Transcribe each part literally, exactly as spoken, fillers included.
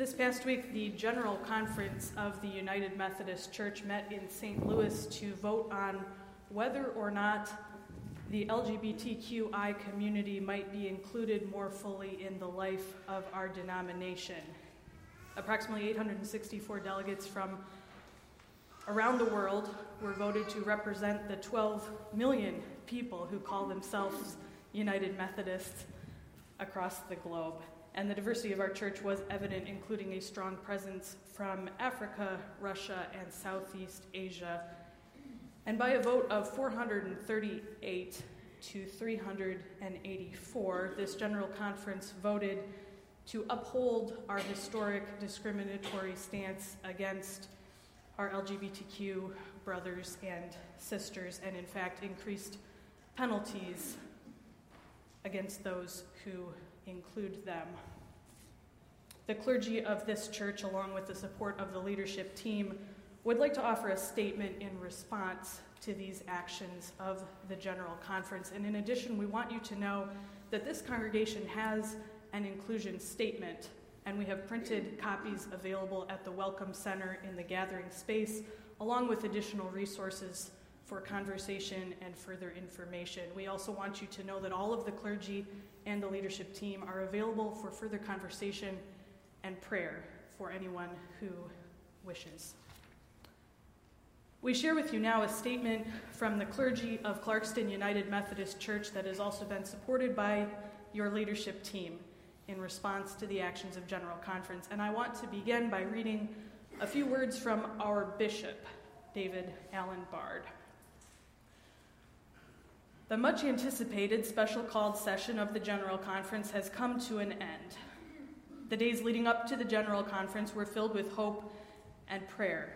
This past week, the General Conference of the United Methodist Church met in Saint Louis to vote on whether or not the L G B T Q I community might be included more fully in the life of our denomination. Approximately eight hundred sixty-four delegates from around the world were voted to represent the twelve million people who call themselves United Methodists across the globe. And the diversity of our church was evident, including a strong presence from Africa, Russia, and Southeast Asia. And by a vote of four hundred thirty-eight to three hundred eighty-four, this General Conference voted to uphold our historic discriminatory stance against our L G B T Q brothers and sisters, and in fact increased penalties against those who include them. The clergy of this church, along with the support of the leadership team, would like to offer a statement in response to these actions of the General Conference. And in addition, we want you to know that this congregation has an inclusion statement, and we have printed copies available at the Welcome Center in the gathering space, along with additional resources for conversation and further information. We also want you to know that all of the clergy and the leadership team are available for further conversation and prayer for anyone who wishes. We share with you now a statement from the clergy of Clarkston United Methodist Church that has also been supported by your leadership team in response to the actions of General Conference. And I want to begin by reading a few words from our bishop, David Allen Bard. The much anticipated special called session of the General Conference has come to an end. The days leading up to the General Conference were filled with hope and prayer.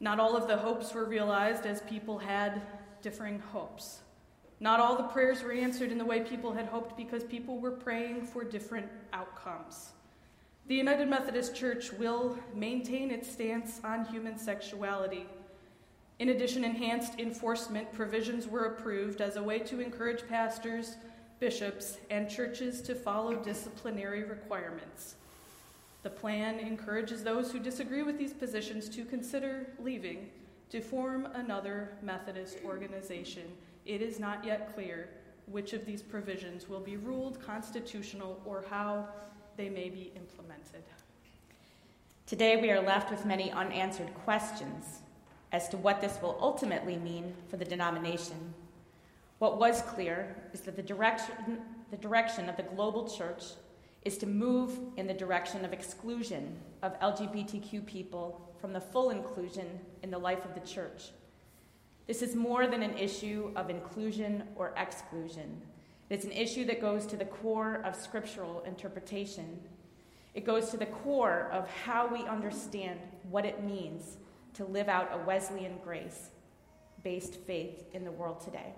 Not all of the hopes were realized, as people had differing hopes. Not all the prayers were answered in the way people had hoped, because people were praying for different outcomes. The United Methodist Church will maintain its stance on human sexuality. In addition, enhanced enforcement provisions were approved as a way to encourage pastors, bishops, and churches to follow disciplinary requirements. The plan encourages those who disagree with these positions to consider leaving to form another Methodist organization. It is not yet clear which of these provisions will be ruled constitutional or how they may be implemented. Today we are left with many unanswered questions as to what this will ultimately mean for the denomination. What was clear is that the direction, the direction of the global church is to move in the direction of exclusion of L G B T Q people from the full inclusion in the life of the church. This is more than an issue of inclusion or exclusion. It's an issue that goes to the core of scriptural interpretation. It goes to the core of how we understand what it means to live out a Wesleyan grace-based faith in the world today.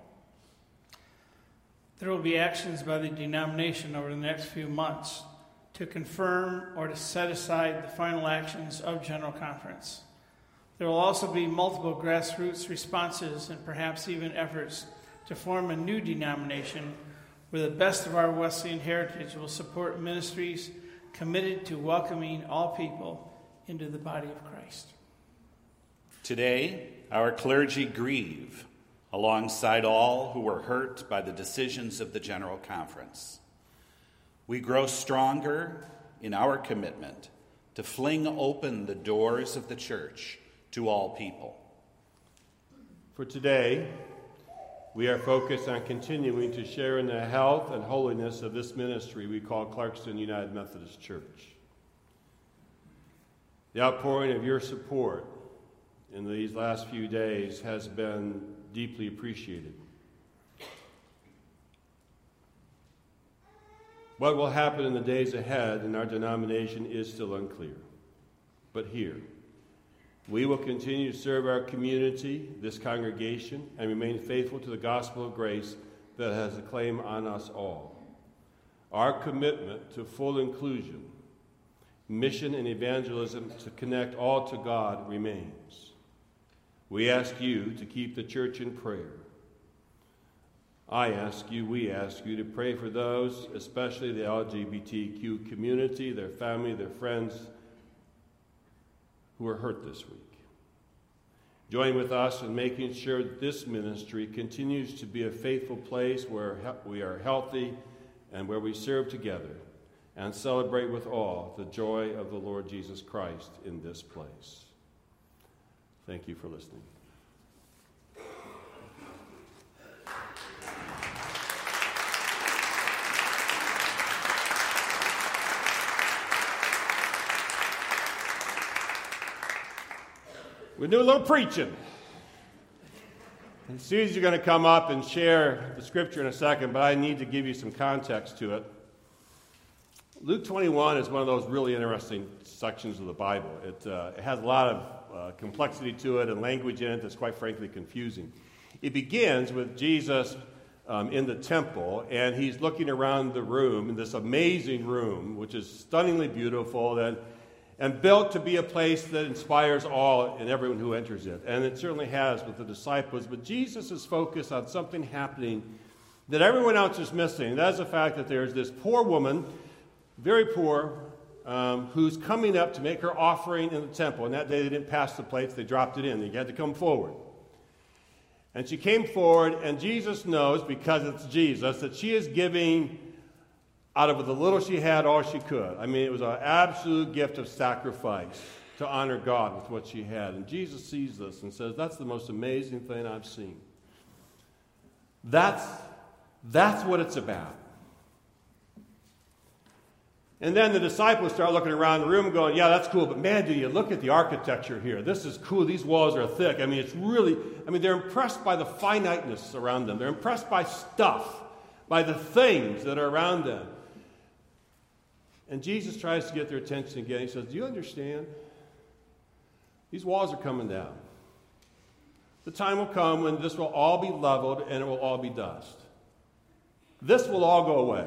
There will be actions by the denomination over the next few months to confirm or to set aside the final actions of General Conference. There will also be multiple grassroots responses and perhaps even efforts to form a new denomination where the best of our Wesleyan heritage will support ministries committed to welcoming all people into the body of Christ. Today, our clergy grieve alongside all who were hurt by the decisions of the General Conference. We grow stronger in our commitment to fling open the doors of the church to all people. For today, we are focused on continuing to share in the health and holiness of this ministry we call Clarkston United Methodist Church. The outpouring of your support in these last few days has been deeply appreciated. What will happen in the days ahead in our denomination is still unclear. But here, we will continue to serve our community, this congregation, and remain faithful to the gospel of grace that has a claim on us all. Our commitment to full inclusion, mission, and evangelism to connect all to God remains. We ask you to keep the church in prayer. I ask you, we ask you to pray for those, especially the L G B T Q community, their family, their friends, who are hurt this week. Join with us in making sure that this ministry continues to be a faithful place where we are healthy and where we serve together and celebrate with all the joy of the Lord Jesus Christ in this place. Thank you for listening. We do a little preaching. And Susie's going to come up and share the scripture in a second, but I need to give you some context to it. Luke twenty-one is one of those really interesting sections of the Bible. It, uh, it has a lot of uh, complexity to it and language in it that's quite frankly confusing. It begins with Jesus um, in the temple, and he's looking around the room, in this amazing room, which is stunningly beautiful, and and built to be a place that inspires all and everyone who enters it. And it certainly has with the disciples. But Jesus is focused on something happening that everyone else is missing. That is the fact that there's this poor woman, very poor, um, who's coming up to make her offering in the temple. And that day they didn't pass the plates, they dropped it in. They had to come forward. And she came forward, and Jesus knows, because it's Jesus, that she is giving out of the little she had, all she could. I mean, it was an absolute gift of sacrifice to honor God with what she had. And Jesus sees this and says, that's the most amazing thing I've seen. That's, that's what it's about. And then the disciples start looking around the room going, yeah, that's cool, but man, do you look at the architecture here. This is cool. These walls are thick. I mean, it's really, I mean, they're impressed by the finiteness around them. They're impressed by stuff, by the things that are around them. And Jesus tries to get their attention again. He says, do you understand? These walls are coming down. The time will come when this will all be leveled and it will all be dust. This will all go away.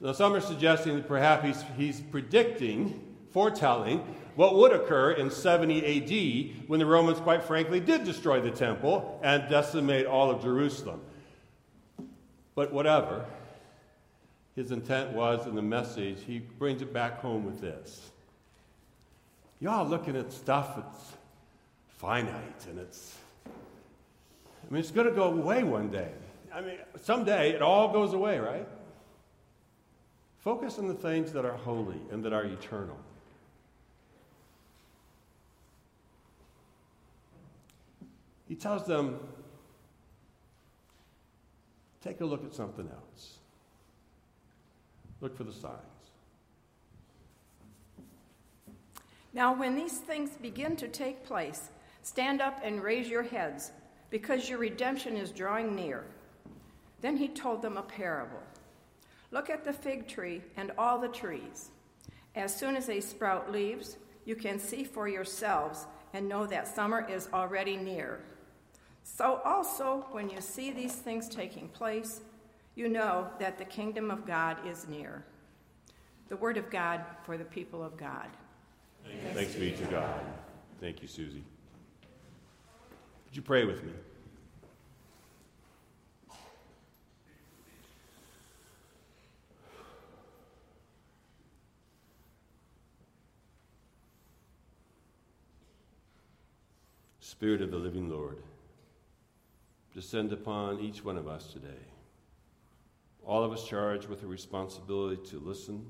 Now, some are suggesting that perhaps he's, he's predicting, foretelling, what would occur in seventy A D when the Romans, quite frankly, did destroy the temple and decimate all of Jerusalem. But whatever his intent was in the message, he brings it back home with this. Y'all looking at stuff that's finite, and it's, I mean, it's going to go away one day. I mean, someday it all goes away, right? Focus on the things that are holy and that are eternal. He tells them, take a look at something else. Look for the signs. Now, when these things begin to take place, stand up and raise your heads, because your redemption is drawing near. Then he told them a parable. Look at the fig tree and all the trees. As soon as a sprout leaves, you can see for yourselves and know that summer is already near. So also, when you see these things taking place, you know that the kingdom of God is near. The word of God for the people of God. Thanks, Thanks be to God. Thank you, Susie. Would you pray with me? Spirit of the living Lord, descend upon each one of us today. All of us charged with the responsibility to listen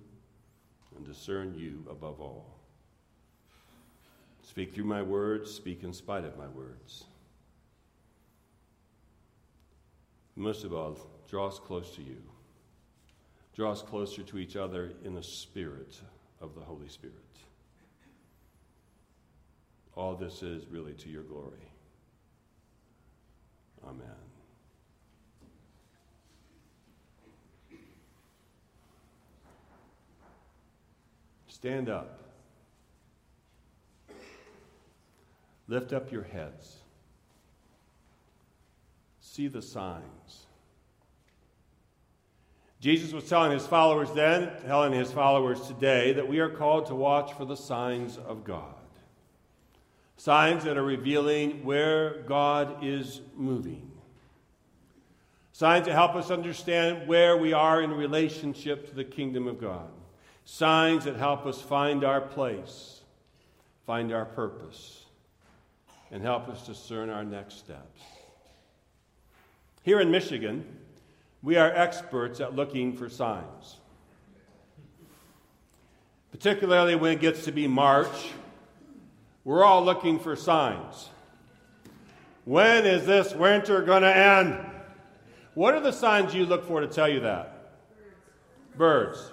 and discern you above all. Speak through my words, speak in spite of my words. Most of all, draw us close to you. Draw us closer to each other in the spirit of the Holy Spirit. All this is really to your glory. Amen. Stand up. Lift up your heads. See the signs. Jesus was telling his followers then, telling his followers today, that we are called to watch for the signs of God. Signs that are revealing where God is moving, Signs that help us understand where we are in relationship to the kingdom of God. Signs that help us find our place, find our purpose, and help us discern our next steps. Here in Michigan, we are experts at looking for signs. Particularly when it gets to be March, we're all looking for signs. When is this winter going to end? What are the signs you look for to tell you that? Birds. Birds.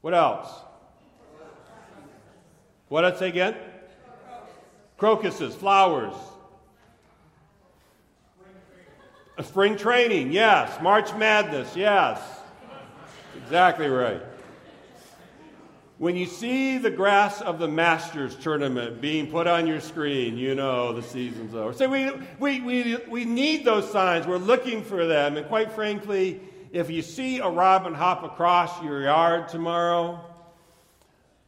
What else? What did I say again? Crocus. Crocuses, flowers. Spring, Spring training, yes. March Madness, yes. Exactly right. When you see the grass of the Masters tournament being put on your screen, you know the season's over. So we, we, we, we need those signs. We're looking for them. And quite frankly, if you see a robin hop across your yard tomorrow,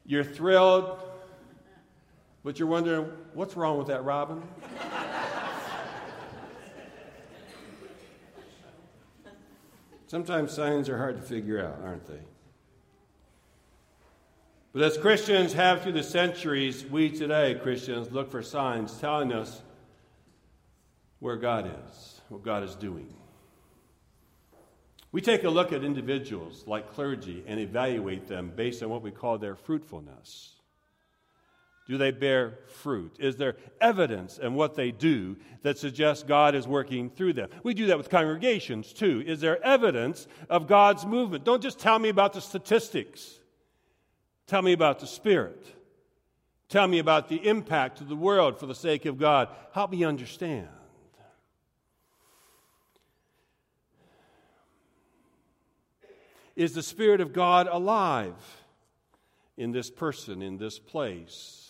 you're thrilled, but you're wondering, what's wrong with that robin? Sometimes signs are hard to figure out, aren't they? But as Christians have through the centuries, we today, Christians, look for signs telling us where God is, what God is doing. We take a look at individuals like clergy and evaluate them based on what we call their fruitfulness. Do they bear fruit? Is there evidence in what they do that suggests God is working through them? We do that with congregations, too. Is there evidence of God's movement? Don't just tell me about the statistics. Tell me about the Spirit. Tell me about the impact to the world for the sake of God. Help me understand. Is the Spirit of God alive in this person, in this place?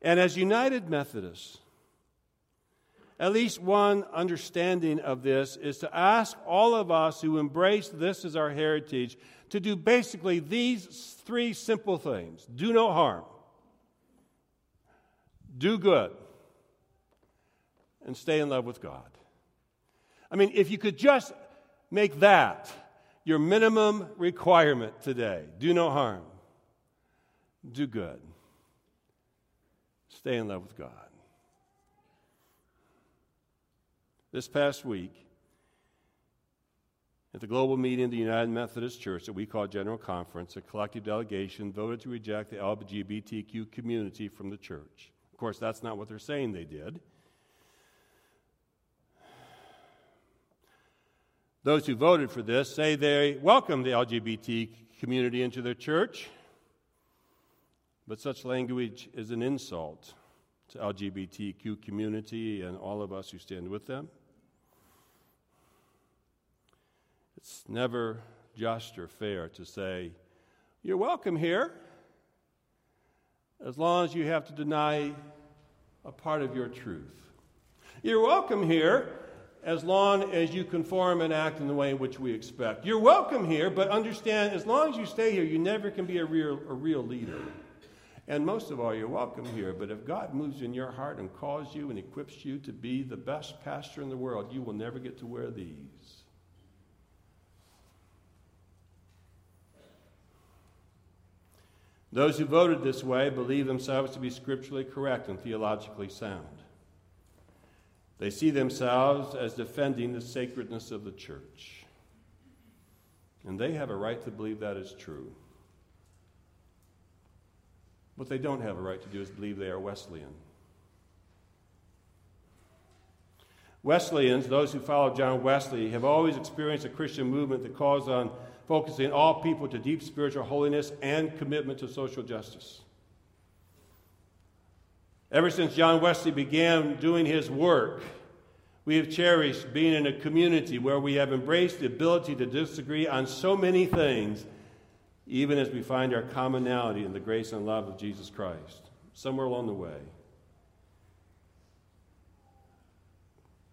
And as United Methodists, at least one understanding of this is to ask all of us who embrace this as our heritage to do basically these three simple things. Do no harm. Do good. And stay in love with God. I mean, if you could just make that your minimum requirement today, do no harm, do good, stay in love with God. This past week, at the global meeting of the United Methodist Church that we call General Conference, a collective delegation voted to reject the L G B T Q community from the church. Of course, that's not what they're saying they did. Those who voted for this say they welcome the L G B T community into their church, but such language is an insult to L G B T Q community and all of us who stand with them. It's never just or fair to say, you're welcome here, as long as you have to deny a part of your truth. You're welcome here, as long as you conform and act in the way in which we expect. You're welcome here, but understand, as long as you stay here, you never can be a real, a real leader. And most of all, you're welcome here, but if God moves in your heart and calls you and equips you to be the best pastor in the world, you will never get to wear these. Those who voted this way believe themselves to be scripturally correct and theologically sound. They see themselves as defending the sacredness of the church. And they have a right to believe that is true. What they don't have a right to do is believe they are Wesleyan. Wesleyans, those who follow John Wesley, have always experienced a Christian movement that calls on focusing all people to deep spiritual holiness and commitment to social justice. Ever since John Wesley began doing his work, we have cherished being in a community where we have embraced the ability to disagree on so many things, even as we find our commonality in the grace and love of Jesus Christ, somewhere along the way.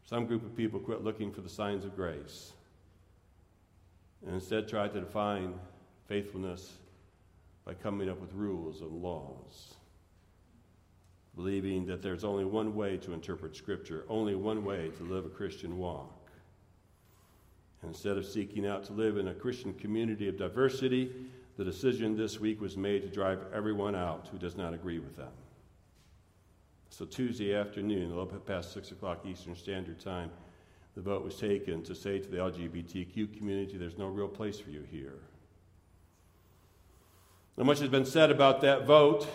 Some group of people quit looking for the signs of grace and instead tried to define faithfulness by coming up with rules and laws. believing that there's only one way to interpret Scripture, only one way to live a Christian walk. And instead of seeking out to live in a Christian community of diversity, the decision this week was made to drive everyone out who does not agree with them. So Tuesday afternoon, a little bit past six o'clock Eastern Standard Time, the vote was taken to say to the L G B T Q community, there's no real place for you here. Now, much has been said about that vote,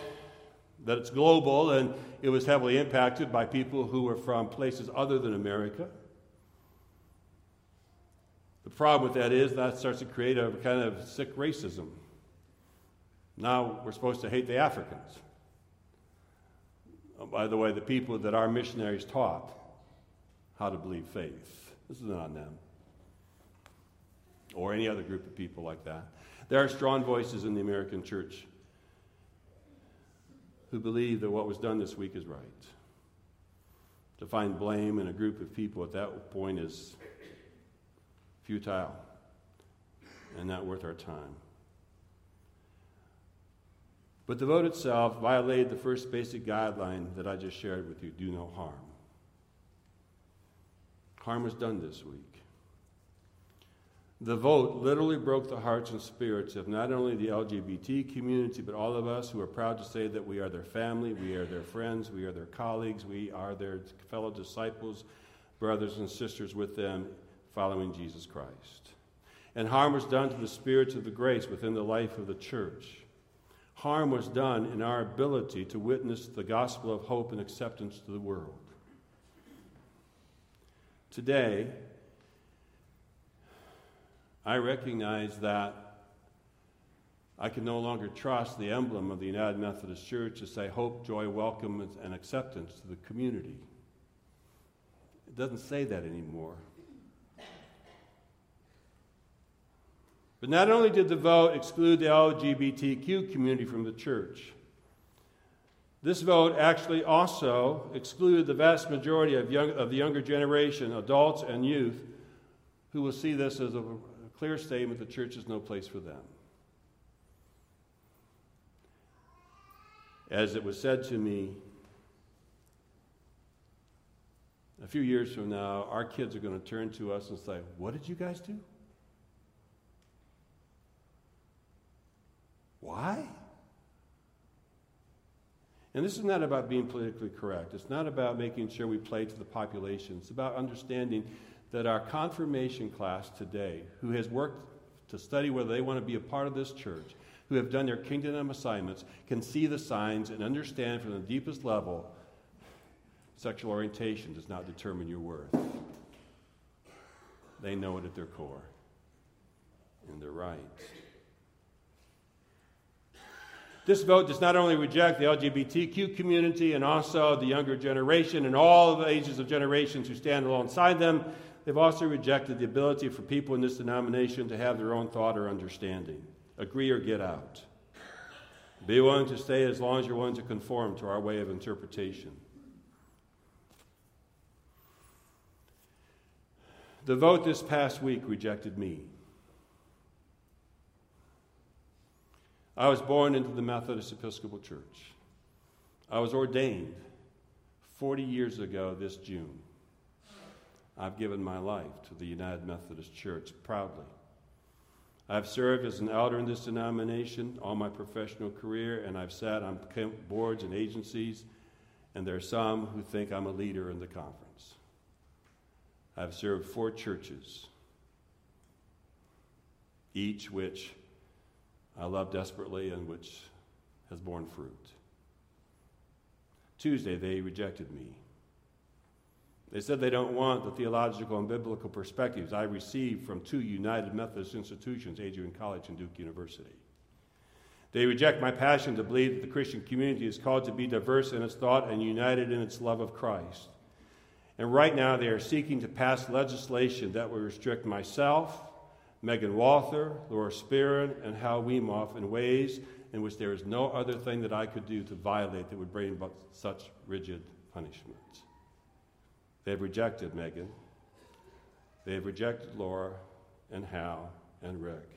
that it's global, and it was heavily impacted by people who were from places other than America. The problem with that is that starts to create a kind of sick racism. Now we're supposed to hate the Africans. Oh, by the way, the people that our missionaries taught how to believe faith. This is not them. Or any other group of people like that. There are strong voices in the American church who believe that what was done this week is right. To find blame in a group of people at that point is futile and not worth our time. But the vote itself violated the first basic guideline that I just shared with you, do no harm. Harm was done this week. The vote literally broke the hearts and spirits of not only the L G B T community, but all of us who are proud to say that we are their family, we are their friends, we are their colleagues, we are their fellow disciples, brothers and sisters with them, following Jesus Christ. And harm was done to the spirits of the grace within the life of the church. Harm was done in our ability to witness the gospel of hope and acceptance to the world. Today, I recognize that I can no longer trust the emblem of the United Methodist Church to say hope, joy, welcome, and acceptance to the community. It doesn't say that anymore. But not only did the vote exclude the L G B T Q community from the church, this vote actually also excluded the vast majority of, young, of the younger generation, adults and youth, who will see this as a, a clear statement the church is no place for them. As it was said to me, a few years from now, our kids are going to turn to us and say, "What did you guys do? Why?" And this is not about being politically correct. It's not about making sure we play to the population. It's about understanding that our confirmation class today, who has worked to study whether they want to be a part of this church, who have done their kingdom assignments, can see the signs and understand from the deepest level, sexual orientation does not determine your worth. They know it at their core, and they're right. This vote does not only reject the L G B T Q community and also the younger generation and all the ages of generations who stand alongside them, they've also rejected the ability for people in this denomination to have their own thought or understanding. Agree or get out. Be willing to stay as long as you're willing to conform to our way of interpretation. The vote this past week rejected me. I was born into the Methodist Episcopal Church. I was ordained forty years ago this June. I've given my life to the United Methodist Church proudly. I've served as an elder in this denomination all my professional career, and I've sat on boards and agencies, and there are some who think I'm a leader in the conference. I've served four churches, each which I love desperately and which has borne fruit. Tuesday, they rejected me. They said they don't want the theological and biblical perspectives I received from two United Methodist institutions, Adrian College and Duke University. They reject my passion to believe that the Christian community is called to be diverse in its thought and united in its love of Christ. And right now, they are seeking to pass legislation that will restrict myself, Megan Walther, Laura Spearin, and Hal Weemoff in ways in which there is no other thing that I could do to violate that would bring about such rigid punishments. They have rejected Megan. They have rejected Laura and Hal and Rick.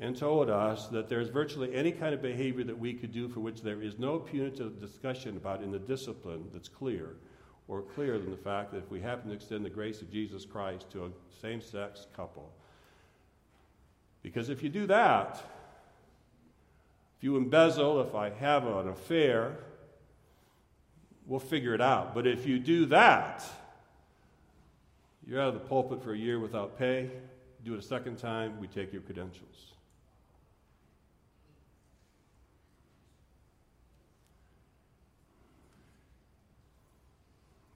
and told us that there is virtually any kind of behavior that we could do for which there is no punitive discussion about in the discipline that's clear, or clearer than the fact that if we happen to extend the grace of Jesus Christ to a same-sex couple. Because if you do that, if you embezzle, if I have an affair, we'll figure it out. But if you do that, you're out of the pulpit for a year without pay. Do it a second time, we take your credentials.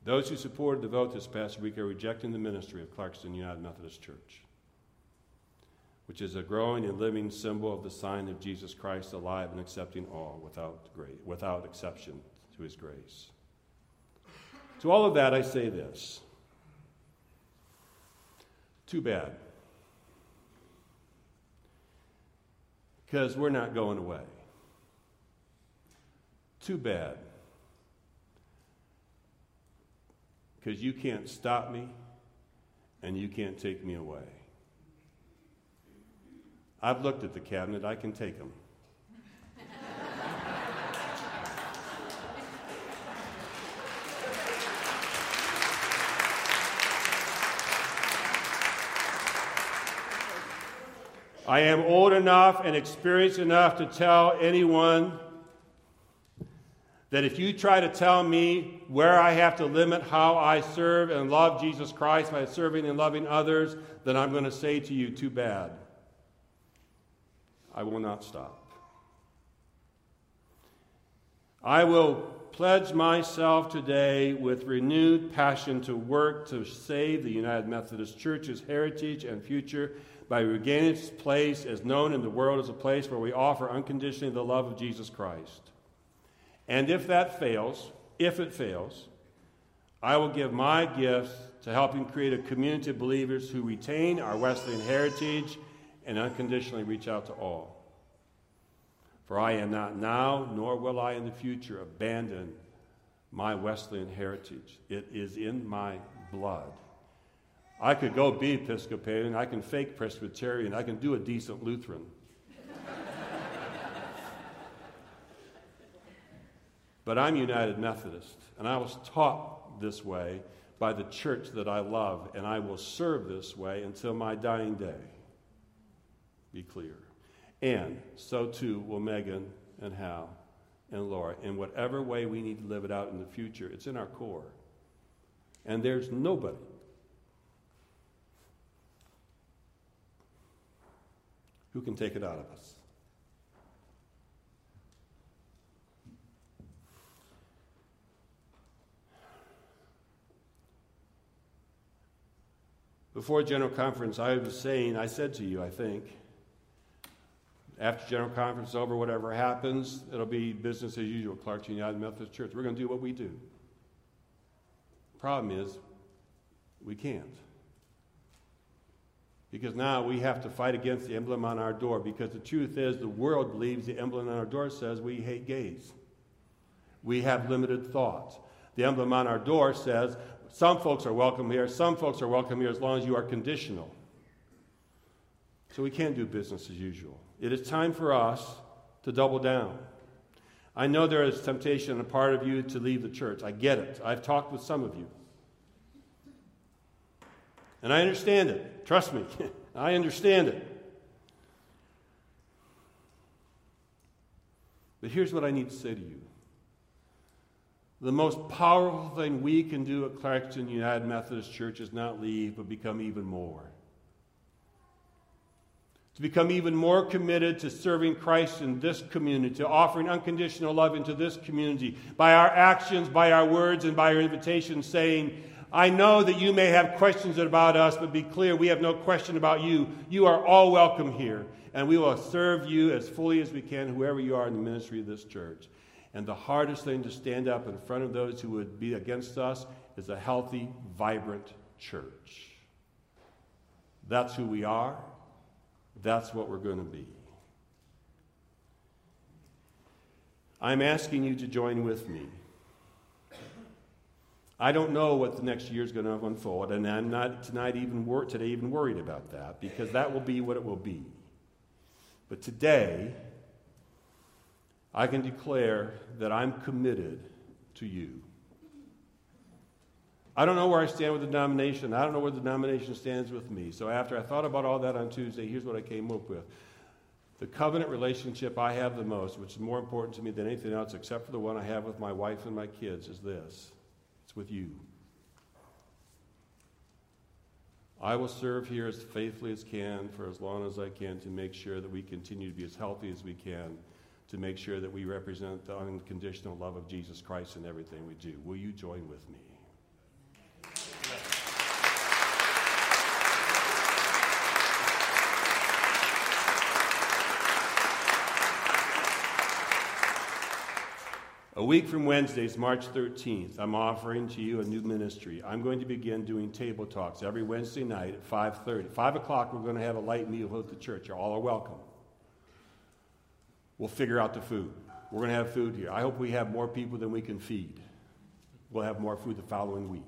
Those who supported the vote this past week are rejecting the ministry of Clarkston United Methodist Church, which is a growing and living symbol of the sign of Jesus Christ, alive and accepting all without grace, without exception to his grace. To all of that, I say this. Too bad. Because we're not going away. Too bad. Because you can't stop me, and you can't take me away. I've looked at the cabinet. I can take them. I am old enough and experienced enough to tell anyone that if you try to tell me where I have to limit how I serve and love Jesus Christ by serving and loving others, then I'm going to say to you, too bad. I will not stop. I will pledge myself today with renewed passion to work to save the United Methodist Church's heritage and future by regaining its place as known in the world as a place where we offer unconditionally the love of Jesus Christ. And if that fails, if it fails, I will give my gifts to helping create a community of believers who retain our Wesleyan heritage and unconditionally reach out to all. For I am not now, nor will I in the future, abandon my Wesleyan heritage. It is in my blood. I could go be Episcopalian, I can fake Presbyterian, I can do a decent Lutheran. But I'm United Methodist, and I was taught this way by the church that I love, and I will serve this way until my dying day. Be clear. And so too will Megan and Hal and Laura. In whatever way we need to live it out in the future, it's in our core. And there's nobody who can take it out of us. Before General Conference, I was saying, I said to you, I think, after General Conference is over, whatever happens, it'll be business as usual, Clarkston United Methodist Church. We're going to do what we do. Problem is, we can't. Because now we have to fight against the emblem on our door, because the truth is the world believes the emblem on our door says we hate gays. We have limited thought. The emblem on our door says, some folks are welcome here. Some folks are welcome here as long as you are conditional. So we can't do business as usual. It is time for us to double down. I know there is temptation on a part of you to leave the church. I get it. I've talked with some of you. And I understand it. Trust me. I understand it. But here's what I need to say to you. The most powerful thing we can do at Clarkston United Methodist Church is not leave, but become even more. To become even more committed to serving Christ in this community, to offering unconditional love into this community, by our actions, by our words, and by our invitations, saying, I know that you may have questions about us, but be clear, we have no question about you. You are all welcome here, and we will serve you as fully as we can, whoever you are in the ministry of this church. And the hardest thing to stand up in front of those who would be against us is a healthy, vibrant church. That's who we are. That's what we're going to be. I'm asking you to join with me. I don't know what the next year is going to unfold, and I'm not tonight even wor- today even worried about that, because that will be what it will be. But today, I can declare that I'm committed to you. I don't know where I stand with the denomination. I don't know where the denomination stands with me. So after I thought about all that on Tuesday, here's what I came up with. The covenant relationship I have the most, which is more important to me than anything else except for the one I have with my wife and my kids, is this. It's with you. I will serve here as faithfully as can for as long as I can to make sure that we continue to be as healthy as we can, to make sure that we represent the unconditional love of Jesus Christ in everything we do. Will you join with me? A week from Wednesday is March thirteenth. I'm offering to you a new ministry. I'm going to begin doing table talks every Wednesday night at five thirty. five o'clock, we're going to have a light meal at the church. You all are welcome. We'll figure out the food. We're going to have food here. I hope we have more people than we can feed. We'll have more food the following week.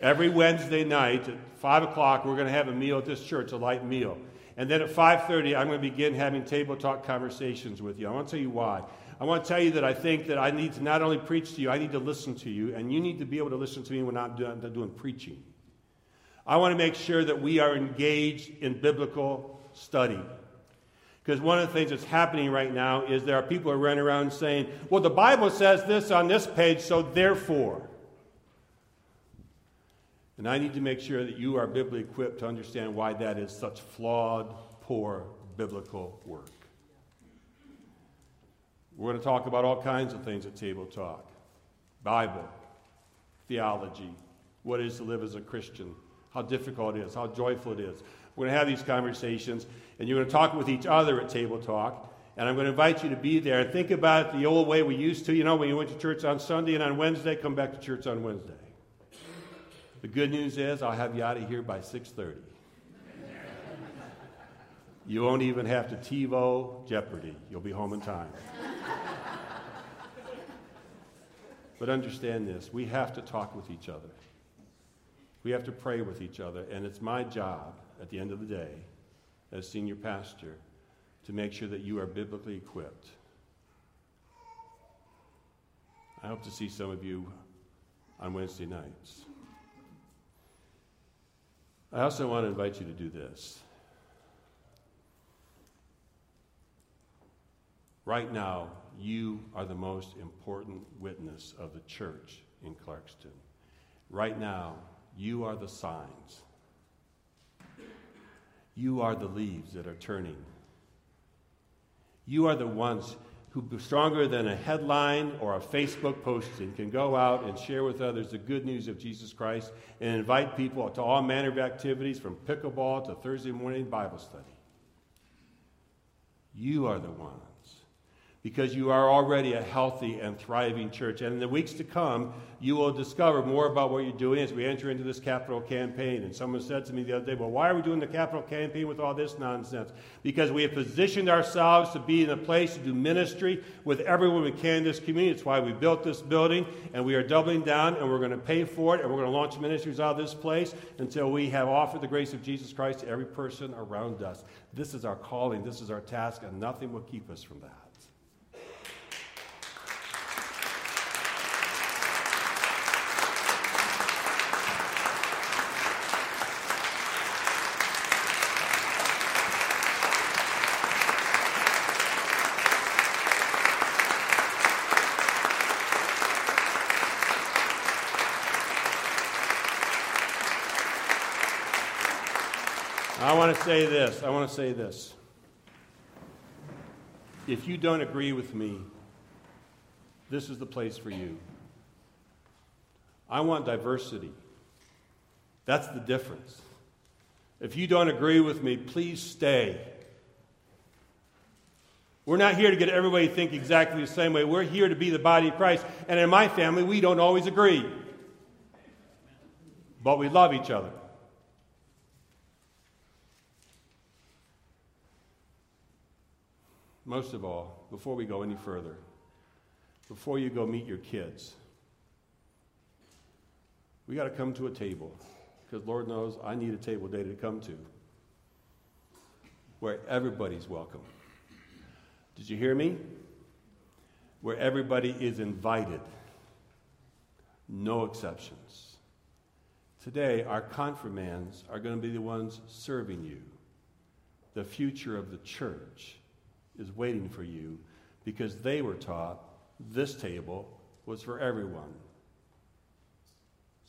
Every Wednesday night at five o'clock, we're going to have a meal at this church, a light meal. And then at five thirty, I'm going to begin having table talk conversations with you. I want to tell you why. I want to tell you that I think that I need to not only preach to you, I need to listen to you, and you need to be able to listen to me when I'm doing preaching. I want to make sure that we are engaged in biblical study. Because one of the things that's happening right now is there are people who are running around saying, well, the Bible says this on this page, so therefore. And I need to make sure that you are biblically equipped to understand why that is such flawed, poor biblical work. We're going to talk about all kinds of things at Table Talk. Bible, theology, what it is to live as a Christian, how difficult it is, how joyful it is. We're going to have these conversations, and you're going to talk with each other at Table Talk, and I'm going to invite you to be there. And think about it the old way we used to, you know, when you went to church on Sunday and on Wednesday, come back to church on Wednesday. The good news is I'll have you out of here by six thirty. You won't even have to TiVo Jeopardy. You'll be home in time. But understand this. We have to talk with each other. We have to pray with each other. And it's my job at the end of the day as senior pastor to make sure that you are biblically equipped. I hope to see some of you on Wednesday nights. I also want to invite you to do this. Right now, you are the most important witness of the church in Clarkston. Right now, you are the signs. You are the leaves that are turning. You are the ones who, stronger than a headline or a Facebook posting, can go out and share with others the good news of Jesus Christ and invite people to all manner of activities, from pickleball to Thursday morning Bible study. You are the ones. Because you are already a healthy and thriving church. And in the weeks to come, you will discover more about what you're doing as we enter into this capital campaign. And someone said to me the other day, well, why are we doing the capital campaign with all this nonsense? Because we have positioned ourselves to be in a place to do ministry with everyone we can in this community. It's why we built this building, and we are doubling down, and we're going to pay for it, and we're going to launch ministries out of this place until we have offered the grace of Jesus Christ to every person around us. This is our calling. This is our task, and nothing will keep us from that. I want to say this. I want to say this. If you don't agree with me, this is the place for you. I want diversity. That's the difference. If you don't agree with me, please stay. We're not here to get everybody to think exactly the same way. We're here to be the body of Christ. And in my family, we don't always agree. But we love each other. Most of all, before we go any further, before you go meet your kids, we got to come to a table, because Lord knows I need a table day to come to. where everybody's welcome. Did you hear me? Where everybody is invited. No exceptions. Today, our confirmands are going to be the ones serving you. The future of the church is waiting for you because they were taught this table was for everyone.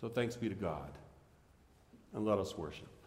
So thanks be to God, and let us worship.